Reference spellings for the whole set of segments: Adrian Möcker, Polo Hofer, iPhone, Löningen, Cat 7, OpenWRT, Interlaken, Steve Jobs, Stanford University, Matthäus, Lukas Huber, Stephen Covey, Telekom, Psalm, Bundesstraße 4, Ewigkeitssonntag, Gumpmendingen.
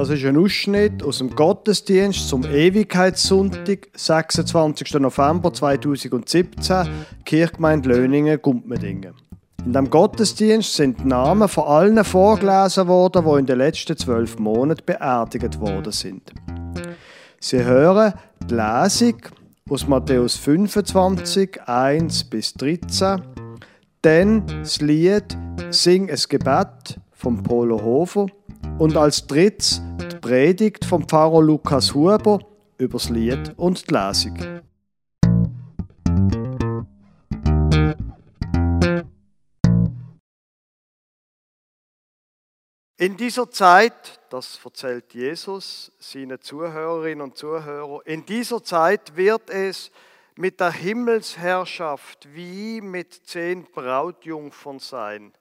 Das ist ein Ausschnitt aus dem Gottesdienst zum Ewigkeitssonntag, 26. November 2017, Kirchgemeinde Löningen, Gumpmendingen. In diesem Gottesdienst sind die Namen von allen vorgelesen worden, die in den letzten 12 Monaten beerdigt worden sind. Sie hören die Lesung aus Matthäus 25, 1-13, dann das Lied «Sing ein Gebet» vom Polo Hofer und als drittes die Predigt vom Pfarrer Lukas Huber über das Lied und die Lesung. In dieser Zeit, das erzählt Jesus seinen Zuhörerinnen und Zuhörern, in dieser Zeit wird es mit der Himmelsherrschaft wie mit 10 Brautjungfern sein,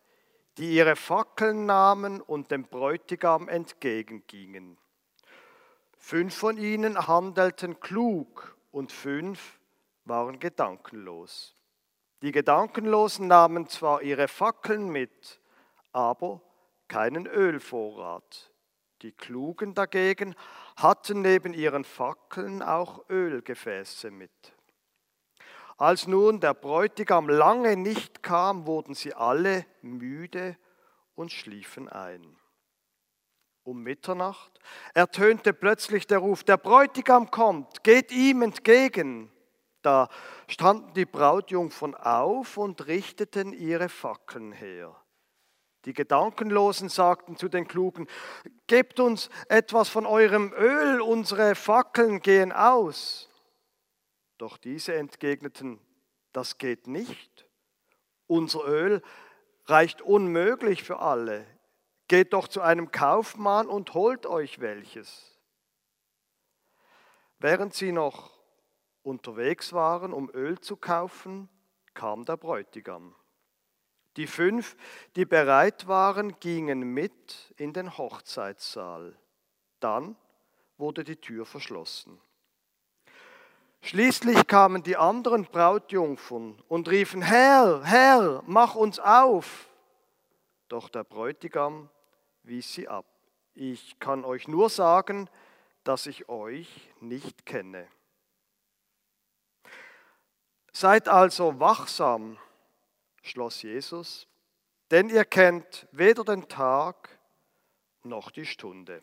die ihre Fackeln nahmen und dem Bräutigam entgegengingen. 5 von ihnen handelten klug und 5 waren gedankenlos. Die Gedankenlosen nahmen zwar ihre Fackeln mit, aber keinen Ölvorrat. Die Klugen dagegen hatten neben ihren Fackeln auch Ölgefäße mit. Als nun der Bräutigam lange nicht kam, wurden sie alle müde und schliefen ein. Um Mitternacht ertönte plötzlich der Ruf: Der Bräutigam kommt, geht ihm entgegen. Da standen die Brautjungfern auf und richteten ihre Fackeln her. Die Gedankenlosen sagten zu den Klugen: Gebt uns etwas von eurem Öl, unsere Fackeln gehen aus. Doch diese entgegneten: Das geht nicht. Unser Öl reicht unmöglich für alle. Geht doch zu einem Kaufmann und holt euch welches. Während sie noch unterwegs waren, um Öl zu kaufen, kam der Bräutigam. Die 5, die bereit waren, gingen mit in den Hochzeitssaal. Dann wurde die Tür verschlossen. Schließlich kamen die anderen Brautjungfern und riefen: Herr, Herr, mach uns auf! Doch der Bräutigam wies sie ab. Ich kann euch nur sagen, dass ich euch nicht kenne. Seid also wachsam, schloss Jesus, denn ihr kennt weder den Tag noch die Stunde.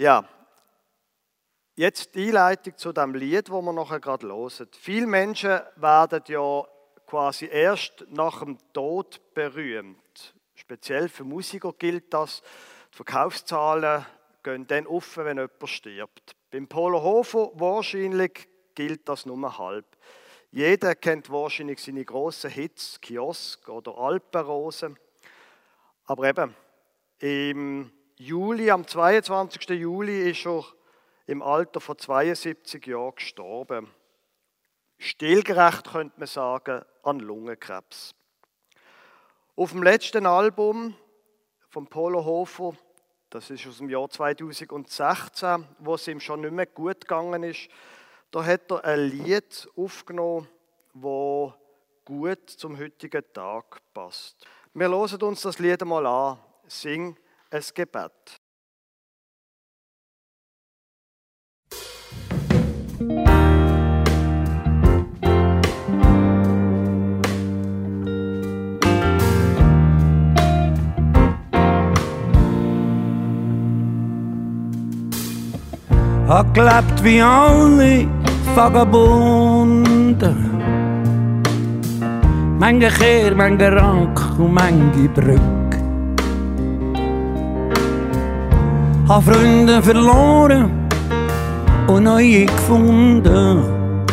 Ja, jetzt die Einleitung zu dem Lied, wo wir nachher gerade hören. Viele Menschen werden ja quasi erst nach dem Tod berühmt. Speziell für Musiker gilt das. Die Verkaufszahlen gehen dann auf, wenn jemand stirbt. Beim Polo Hofer wahrscheinlich gilt das nur halb. Jeder kennt wahrscheinlich seine grossen Hits, Kiosk oder Alpenrose. Aber eben, im Juli, am 22. Juli ist er im Alter von 72 Jahren gestorben. Stillgerecht könnte man sagen, an Lungenkrebs. Auf dem letzten Album von Polo Hofer, das ist aus dem Jahr 2016, wo es ihm schon nicht mehr gut gegangen ist, da hat er ein Lied aufgenommen, das gut zum heutigen Tag passt. Wir hören uns das Lied einmal an. Sing ein Gebet. Hab gelebt wie alle Vagabunden, manche Kehr, manche Rank und manche Brück. Hab Freunde verloren und neue gefunden,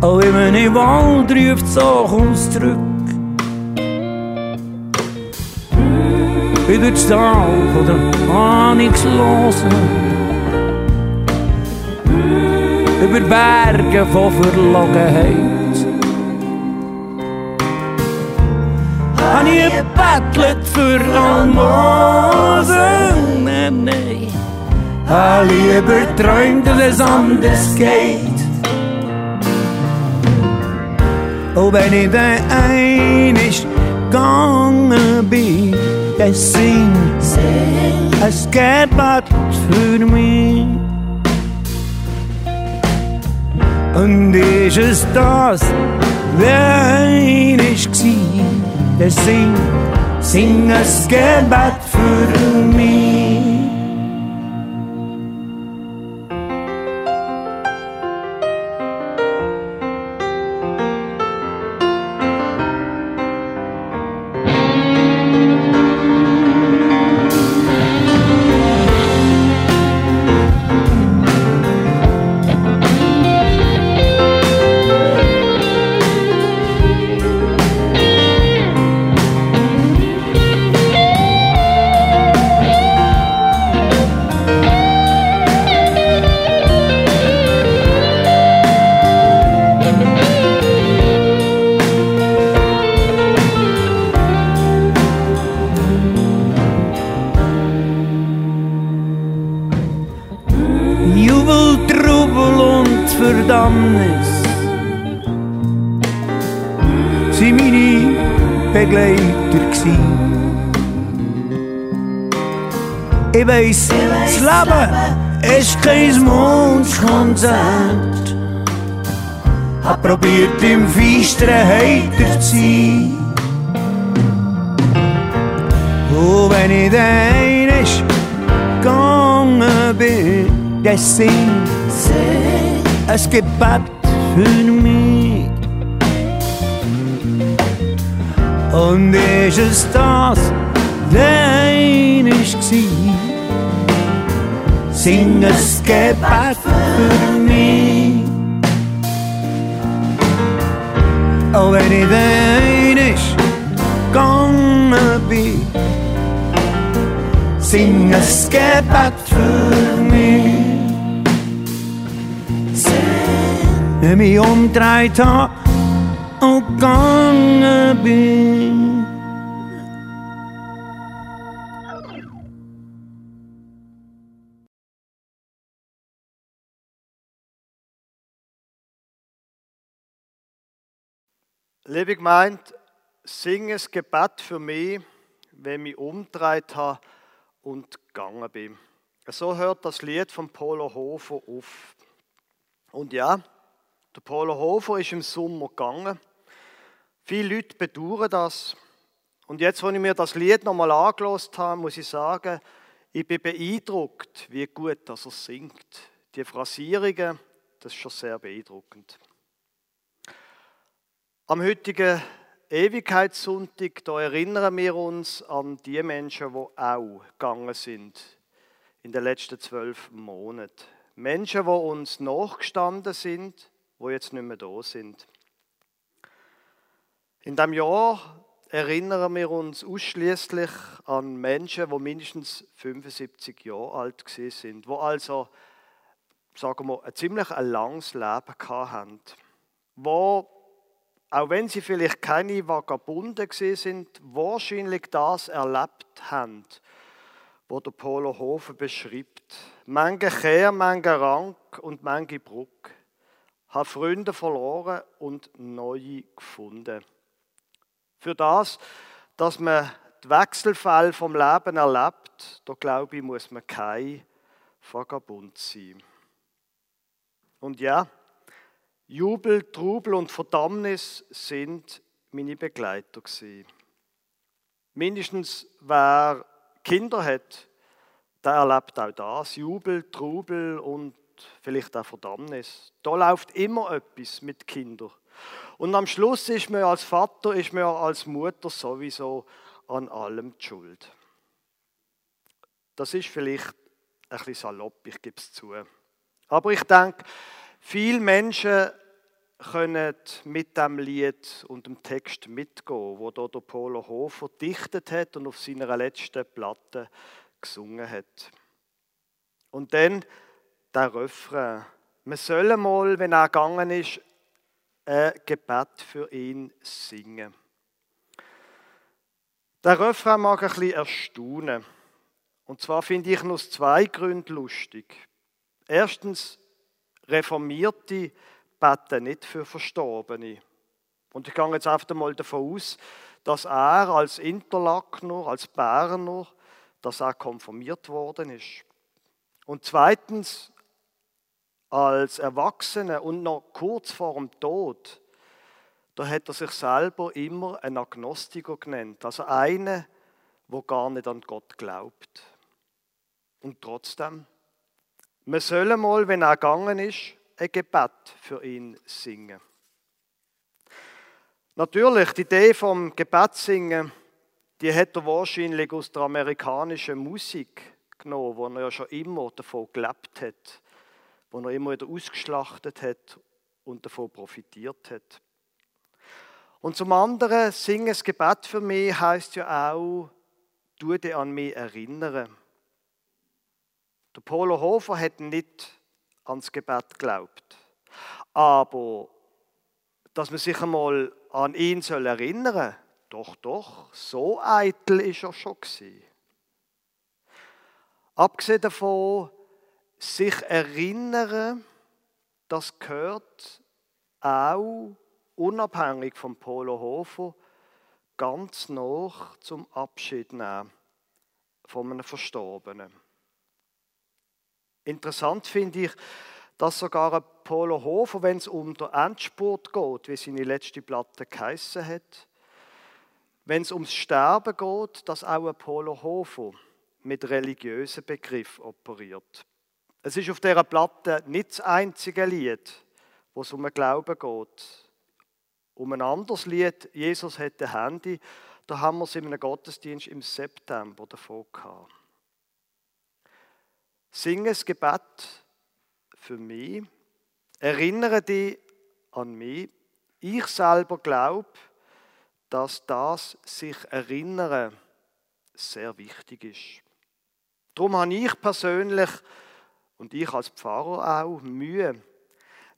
auch in meinem Wald rüft's auch uns zurück. Über die Stahl von der Ahnungslosen, über Berge von Verlogenheit, hab ich gebettelt für Almosen, nein, nein, hab lieber träumt, dass es anders geht. Und wenn ich dann einmal gonna be a scene, a escape but for me. Und ist es das, wer ich gesehen, der Sing, sing es Gebet für mich. Das Leben ist kein Mondkonzert. Hab probiert im Feistern heiter zu sein. Und wenn ich dann einst gegangen bin, dann sing ein Gebet für mich. Und ist es das, dein ist gewesen? Sing es Gebet für mich. Oh, wenn ich weinig gegangen bin, sing es Gebet für mich. Wenn ich mich umgedreht habe und gegangen bin. Liebe Gemeinde, sing ein Gebet für mich, wenn mich umgedreht habe und gegangen bin. So hört das Lied von Polo Hofer auf. Und ja, der Polo Hofer ist im Sommer gegangen. Viele Leute bedauern das. Und jetzt, als ich mir das Lied nochmal angehört habe, muss ich sagen, ich bin beeindruckt, wie gut dass er singt. Die Phrasierungen, das ist schon sehr beeindruckend. Am heutigen Ewigkeitssonntag da erinnern wir uns an die Menschen, die auch gegangen sind in den letzten 12 Monaten. Menschen, die uns nachgestanden sind, die jetzt nicht mehr da sind. In diesem Jahr erinnern wir uns ausschließlich an Menschen, die mindestens 75 Jahre alt waren, die also, sagen wir, ein ziemlich langes Leben hatten, die, auch wenn sie vielleicht keine Vagabunden waren, wahrscheinlich das erlebt haben, was der Polo Hofer beschreibt. Manche Kehr, manche Rank und manche Bruck. Habe Freunde verloren und neue gefunden. Für das, dass man die Wechselfälle vom Leben erlebt, da glaube ich, muss man kein Vagabund sein. Und ja, Jubel, Trubel und Verdammnis sind meine Begleiter gewesen. Mindestens wer Kinder hat, der erlebt auch das. Jubel, Trubel und vielleicht auch Verdammnis. Da läuft immer etwas mit Kindern. Und am Schluss ist man als Vater, ist man als Mutter sowieso an allem die Schuld. Das ist vielleicht ein bisschen salopp, ich gebe es zu. Aber ich denke, viele Menschen können mit dem Lied und dem Text mitgehen, wo der Polo Hofer dichtet hat und auf seiner letzten Platte gesungen hat. Und dann der Refrain. Wir sollen mal, wenn er gegangen ist, ein Gebet für ihn singen. Der Refrain mag ein bisschen erstaunen. Und zwar finde ich ihn aus 2 Gründen lustig. Erstens, Reformierte beten nicht für Verstorbene. Und ich gehe jetzt einfach mal davon aus, dass er als Interlakener, als Berner, dass er konfirmiert worden ist. Und zweitens, als Erwachsener und noch kurz vor dem Tod, da hat er sich selber immer ein Agnostiker genannt. Also einer, der gar nicht an Gott glaubt. Und trotzdem, wir sollen mal, wenn er gegangen ist, ein Gebet für ihn singen. Natürlich, die Idee vom Gebetssingen, die hat er wahrscheinlich aus der amerikanischen Musik genommen, wo er ja schon immer davon gelebt hat, wo er immer wieder ausgeschlachtet hat und davon profitiert hat. Und zum anderen, singen das Gebet für mich heisst ja auch, tu dich an mich erinnern. Der Polo Hofer hat nicht ans Gebet geglaubt, aber dass man sich einmal an ihn erinnern soll, doch, so eitel ist er schon gewesen. Abgesehen davon, sich erinnern, das gehört auch, unabhängig vom Polo Hofer, ganz noch zum Abschied nehmen von einem Verstorbenen. Interessant finde ich, dass sogar ein Polo Hofer, wenn es um den Endspurt geht, wie seine letzte Platte geheissen hat, wenn es ums Sterben geht, dass auch ein Polo Hofer mit religiösen Begriffen operiert. Es ist auf dieser Platte nicht das einzige Lied, wo es um den Glauben geht. Um ein anderes Lied, Jesus hat ein Handy, da haben wir es in einem Gottesdienst im September davon gehabt. Sing ein Gebet für mich, erinnere dich an mich. Ich selber glaube, dass das sich erinnern sehr wichtig ist. Darum habe ich persönlich und ich als Pfarrer auch Mühe,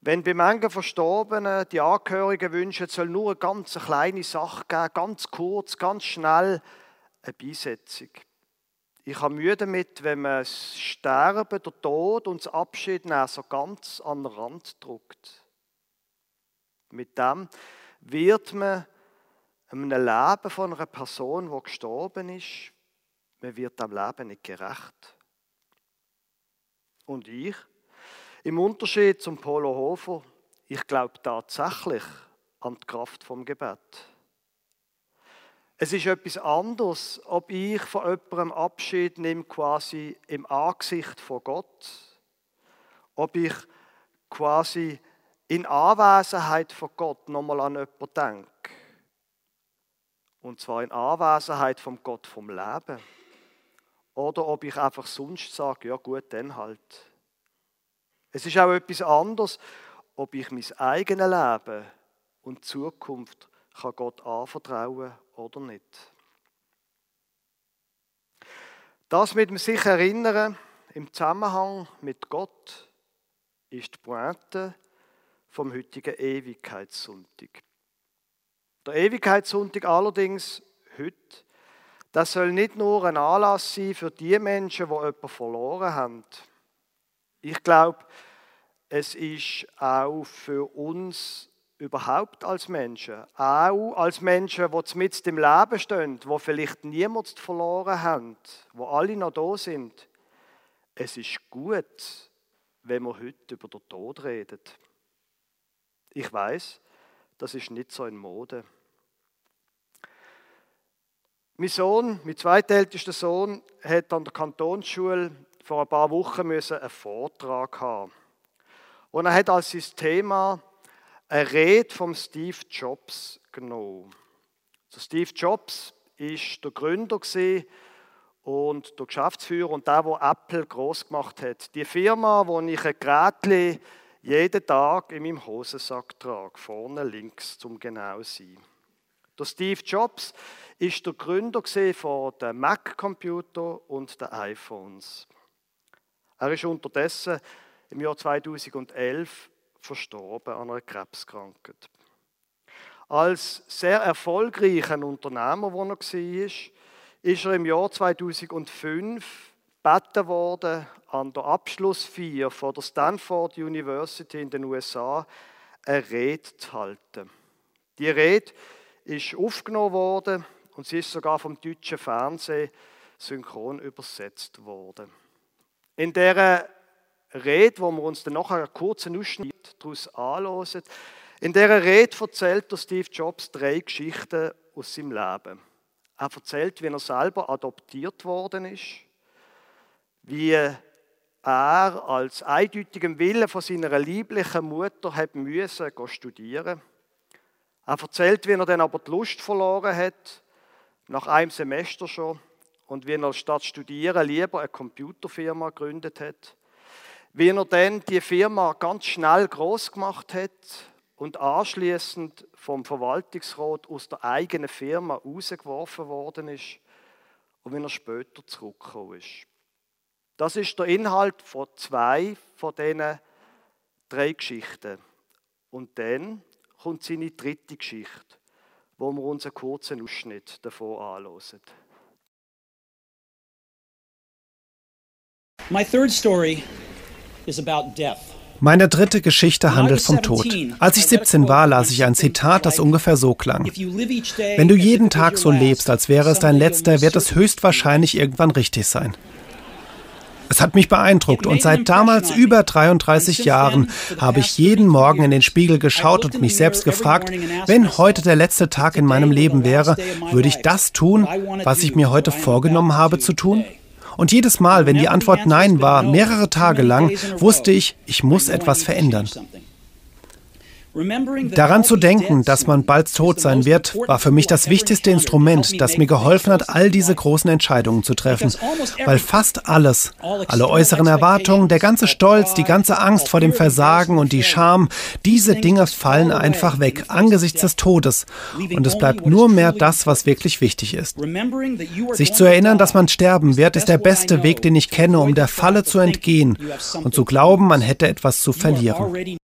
wenn bei manchen Verstorbenen die Angehörigen wünschen, es soll nur eine ganz kleine Sache geben, ganz kurz, ganz schnell, eine Beisetzung. Ich habe Mühe damit, wenn man das Sterben, der Tod und das Abschiednehmen so ganz an den Rand drückt. Mit dem wird man einem Leben von einer Person, die gestorben ist, man wird dem Leben nicht gerecht. Und ich? Im Unterschied zum Polo Hofer, ich glaube tatsächlich an die Kraft des Gebets. Es ist etwas anderes, ob ich von jemandem Abschied nehme, quasi im Angesicht von Gott, ob ich quasi in Anwesenheit von Gott nochmal an jemanden denke. Und zwar in Anwesenheit vom Gott vom Leben. Oder ob ich einfach sonst sage, ja gut, dann halt. Es ist auch etwas anderes, ob ich mein eigenes Leben und Zukunft kann Gott anvertrauen oder nicht. Das mit dem sich erinnern im Zusammenhang mit Gott ist die Pointe vom heutigen Ewigkeitssonntag. Der Ewigkeitssonntag allerdings heute, das soll nicht nur ein Anlass sein für die Menschen, die jemanden verloren haben. Ich glaube, es ist auch für uns überhaupt als Menschen, auch als Menschen, die mitten im Leben stehen, die vielleicht niemanden verloren haben, die alle noch da sind, es ist gut, wenn wir heute über den Tod reden. Ich weiß, das ist nicht so in Mode. Mein zweitältester Sohn, hat an der Kantonsschule vor ein paar Wochen einen Vortrag haben. Und er hat als sein Thema eine Rede von Steve Jobs genommen. Also Steve Jobs war der Gründer und der Geschäftsführer und der Apple gross gemacht hat. Die Firma, wo ich ein Gerät jeden Tag in meinem Hosensack trage, vorne links, um genau zu sein. Der Steve Jobs war der Gründer von den Mac-Computern und den iPhones. Er ist unterdessen im Jahr 2011 verstorben an einer Krebskrankheit. Als sehr erfolgreicher Unternehmer, der er war, ist er im Jahr 2005 gebeten worden, an der Abschlussfeier von der Stanford University in den USA eine Rede zu halten. Die Rede ist aufgenommen worden und sie ist sogar vom deutschen Fernsehen synchron übersetzt worden. In dieser Rede, wo wir uns dann nachher einen kurzen Ausschnitt daraus anhören, in dieser Rede erzählt Steve Jobs 3 Geschichten aus seinem Leben. Er erzählt, wie er selber adoptiert worden ist, wie er als eindeutigem Willen von seiner lieblichen Mutter studieren musste. Er erzählt, wie er dann aber die Lust verloren hat, nach einem Semester schon, und wie er statt Studieren lieber eine Computerfirma gegründet hat. Wie er dann die Firma ganz schnell groß gemacht hat und anschließend vom Verwaltungsrat aus der eigenen Firma rausgeworfen worden ist und wie er später zurückgekommen ist. Das ist der Inhalt von 2 von diesen 3 Geschichten. Und dann kommt seine 3. Geschichte, wo wir uns einen kurzen Ausschnitt davon anhören. My third story is about death. Meine 3. Geschichte handelt vom Tod. Als ich 17 war, las ich ein Zitat, das ungefähr so klang. Wenn du jeden Tag so lebst, als wäre es dein letzter, wird es höchstwahrscheinlich irgendwann richtig sein. Es hat mich beeindruckt und seit damals über 33 Jahren habe ich jeden Morgen in den Spiegel geschaut und mich selbst gefragt, wenn heute der letzte Tag in meinem Leben wäre, würde ich das tun, was ich mir heute vorgenommen habe zu tun? Und jedes Mal, wenn die Antwort Nein war, mehrere Tage lang, wusste ich, ich muss etwas verändern. Daran zu denken, dass man bald tot sein wird, war für mich das wichtigste Instrument, das mir geholfen hat, all diese großen Entscheidungen zu treffen. Weil fast alles, alle äußeren Erwartungen, der ganze Stolz, die ganze Angst vor dem Versagen und die Scham, diese Dinge fallen einfach weg angesichts des Todes. Und es bleibt nur mehr das, was wirklich wichtig ist. Sich zu erinnern, dass man sterben wird, ist der beste Weg, den ich kenne, um der Falle zu entgehen und zu glauben, man hätte etwas zu verlieren.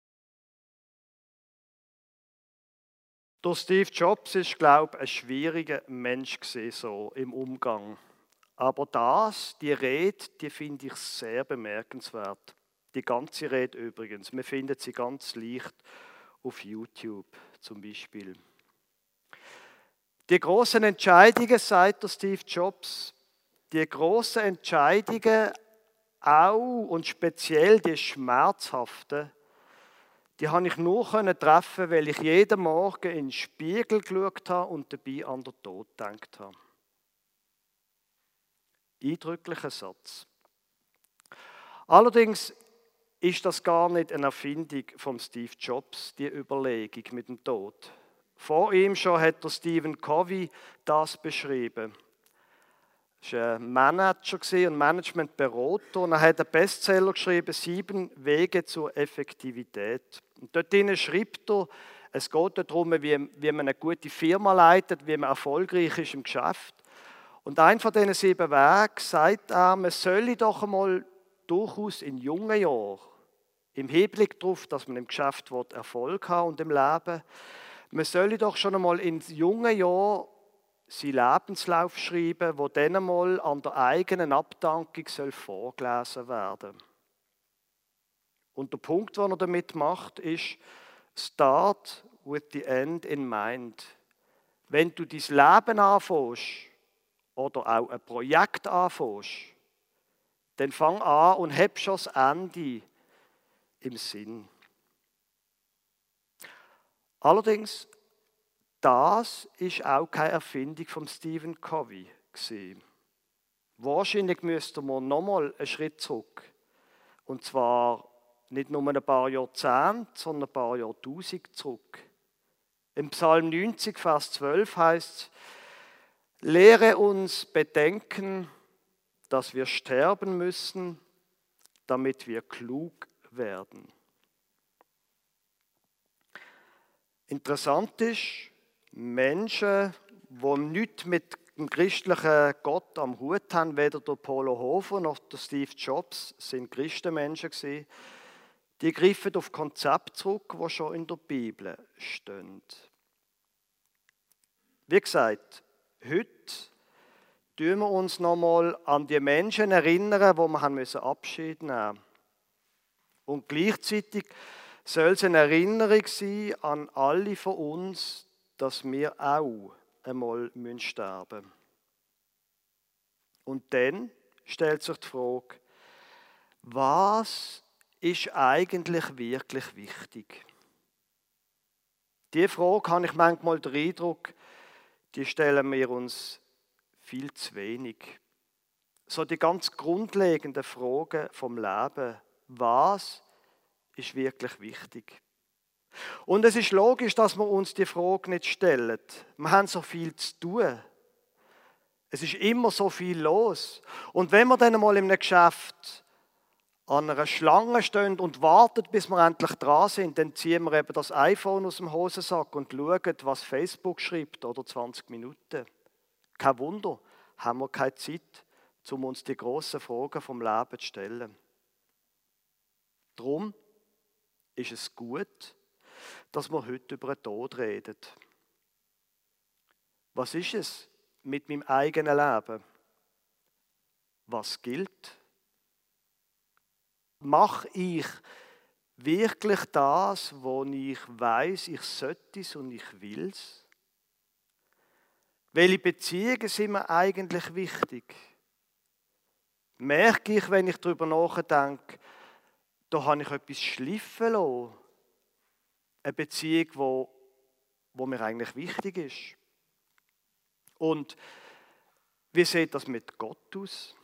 Der Steve Jobs war, glaube ich, ein schwieriger Mensch so im Umgang. Aber die Rede, die finde ich sehr bemerkenswert. Die ganze Rede übrigens. Man findet sie ganz leicht auf YouTube zum Beispiel. Die grossen Entscheidungen, sagt der Steve Jobs, die grossen Entscheidungen, auch und speziell die schmerzhaften, die konnte ich nur treffen, weil ich jeden Morgen in den Spiegel geschaut habe und dabei an den Tod gedacht habe. Eindrücklicher Satz. Allerdings ist das gar nicht eine Erfindung von Steve Jobs, die Überlegung mit dem Tod. Vor ihm schon hat der Stephen Covey das beschrieben. Er war ein Manager und Managementberater und er hat einen Bestseller geschrieben, 7 Wege zur Effektivität. Und dort schreibt er, es geht darum, wie man eine gute Firma leitet, wie man erfolgreich ist im Geschäft. Und einer von diesen 7 Wegen sagt er, man solle doch einmal durchaus in jungen Jahren, im Hinblick darauf, dass man im Geschäft Erfolg hat und im Leben, man solle doch schon einmal in jungen Jahren seinen Lebenslauf schreiben, der dann einmal an der eigenen Abdankung vorgelesen werden soll. Und der Punkt, den er damit macht, ist, start with the end in mind. Wenn du dein Leben anfängst oder auch ein Projekt anfängst, dann fang an und hab schon das Ende im Sinn. Allerdings, das ist auch keine Erfindung von Stephen Covey gewesen. Wahrscheinlich müsste man nochmal einen Schritt zurück. Und zwar nicht nur ein paar Jahrzehnte, sondern ein paar Jahrtausend zurück. Im Psalm 90, Vers 12 heißt es: Lehre uns bedenken, dass wir sterben müssen, damit wir klug werden. Interessant ist, Menschen, die nichts mit dem christlichen Gott am Hut haben, weder der Polo Hofer noch der Steve Jobs, sind Christenmenschen gewesen, die greifen auf Konzepte zurück, die schon in der Bibel stehen. Wie gesagt, heute erinnern wir uns nochmal an die Menschen, die wir Abschied nehmen mussten. Und gleichzeitig soll es eine Erinnerung sein an alle von uns, dass wir auch einmal sterben müssen. Und dann stellt sich die Frage, was ist eigentlich wirklich wichtig? Diese Frage, habe ich manchmal den Eindruck, die stellen wir uns viel zu wenig. So die ganz grundlegenden Fragen vom Leben. Was ist wirklich wichtig? Und es ist logisch, dass wir uns die Frage nicht stellen. Wir haben so viel zu tun. Es ist immer so viel los. Und wenn wir dann mal in einem Geschäft an einer Schlange stehen und warten, bis wir endlich dran sind, dann ziehen wir eben das iPhone aus dem Hosensack und schauen, was Facebook schreibt, oder 20 Minuten. Kein Wunder, haben wir keine Zeit, um uns die grossen Fragen vom Leben zu stellen. Darum ist es gut, dass wir heute über den Tod reden. Was ist es mit meinem eigenen Leben? Was gilt? Mache ich wirklich das, was ich weiß, ich sollte es und ich will es? Welche Beziehungen sind mir eigentlich wichtig? Merke ich, wenn ich darüber nachdenke, da habe ich etwas schliffen lassen. Eine Beziehung, die mir eigentlich wichtig ist. Und wie sieht das mit Gott aus?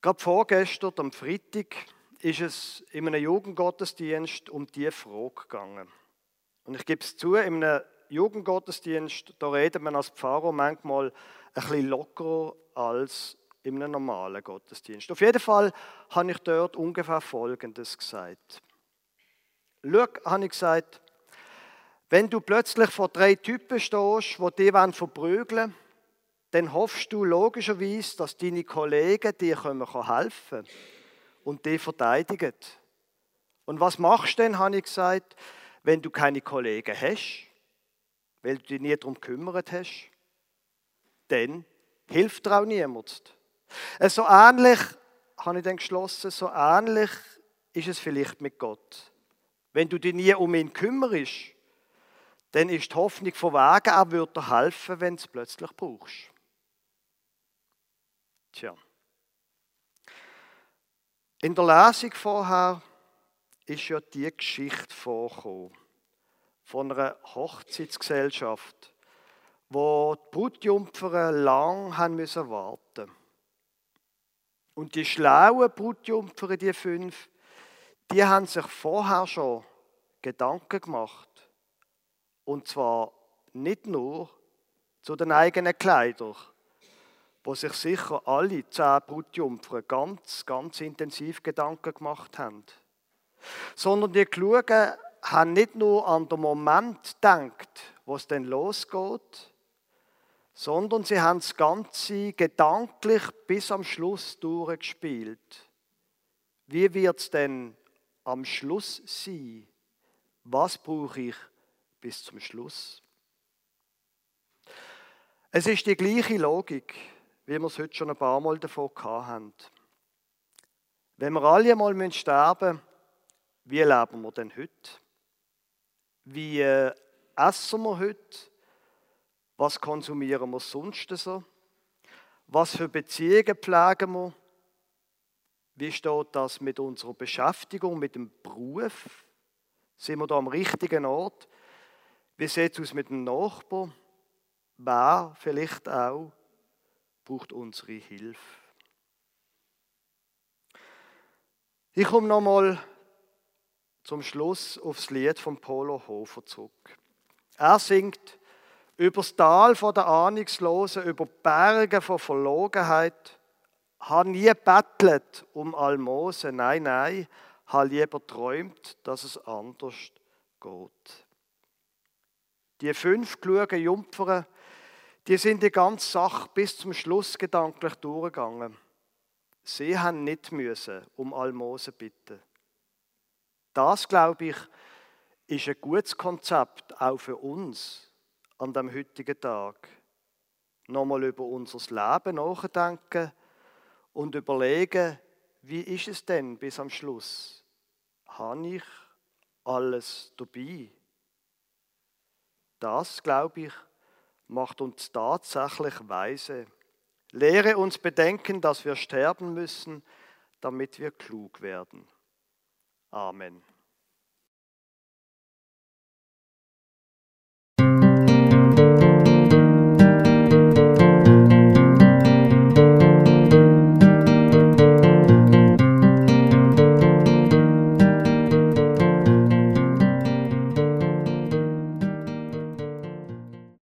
Gerade vorgestern, am Freitag, ist es in einem Jugendgottesdienst um diese Frage gegangen. Und ich gebe es zu, in einem Jugendgottesdienst, da redet man als Pfarrer manchmal ein bisschen lockerer als in einem normalen Gottesdienst. Auf jeden Fall habe ich dort ungefähr Folgendes gesagt. Schau, habe ich gesagt, wenn du plötzlich vor 3 Typen stehst, die dich verprügeln wollen, dann hoffst du logischerweise, dass deine Kollegen dir helfen können und dich verteidigen. Und was machst du denn, habe ich gesagt, wenn du keine Kollegen hast, weil du dich nie darum gekümmert hast? Dann hilft dir auch niemand. So ähnlich, habe ich dann geschlossen, so ähnlich ist es vielleicht mit Gott. Wenn du dich nie um ihn kümmerst, dann ist die Hoffnung von wegen, er würde dir helfen, wenn du es plötzlich brauchst. Tja. In der Lesung vorher ist ja die Geschichte vorgekommen von einer Hochzeitsgesellschaft, wo die Brutjumpfer lang haben müssen warten. Und die schlauen Brutjumpfer, die 5, die haben sich vorher schon Gedanken gemacht. Und zwar nicht nur zu den eigenen Kleidern, wo sich sicher alle 10 Brutjumpfer ganz intensiv Gedanken gemacht haben. Sondern die Klugen haben nicht nur an den Moment gedacht, wo es dann losgeht, sondern sie haben das Ganze gedanklich bis am Schluss durchgespielt. Wie wird es denn am Schluss sein? Was brauche ich bis zum Schluss? Es ist die gleiche Logik, wie wir es heute schon ein paar Mal davon hatten. Wenn wir alle mal sterben müssen, wie leben wir denn heute? Wie essen wir heute? Was konsumieren wir sonst so? Was für Beziehungen pflegen wir? Wie steht das mit unserer Beschäftigung, mit dem Beruf? Sind wir da am richtigen Ort? Wie sieht es aus mit dem Nachbarn? Wer vielleicht auch braucht unsere Hilfe? Ich komme nochmal zum Schluss auf das Lied von Polo Hofer zurück. Er singt über das Tal der Ahnungslosen, über Berge von Verlogenheit. Habe nie gebettelt um Almosen, nein, habe lieber geträumt, dass es anders geht. Die 5 klugen Jumpferen, die sind die ganze Sache bis zum Schluss gedanklich durchgegangen. Sie haben nicht müssen um Almosen bitten. Das, glaube ich, ist ein gutes Konzept auch für uns an dem heutigen Tag. Nochmal über unser Leben nachdenken und überlegen, wie ist es denn bis am Schluss? Habe ich alles dabei. Das, glaube ich, macht uns tatsächlich weise. Lehre uns bedenken, dass wir sterben müssen, damit wir klug werden. Amen.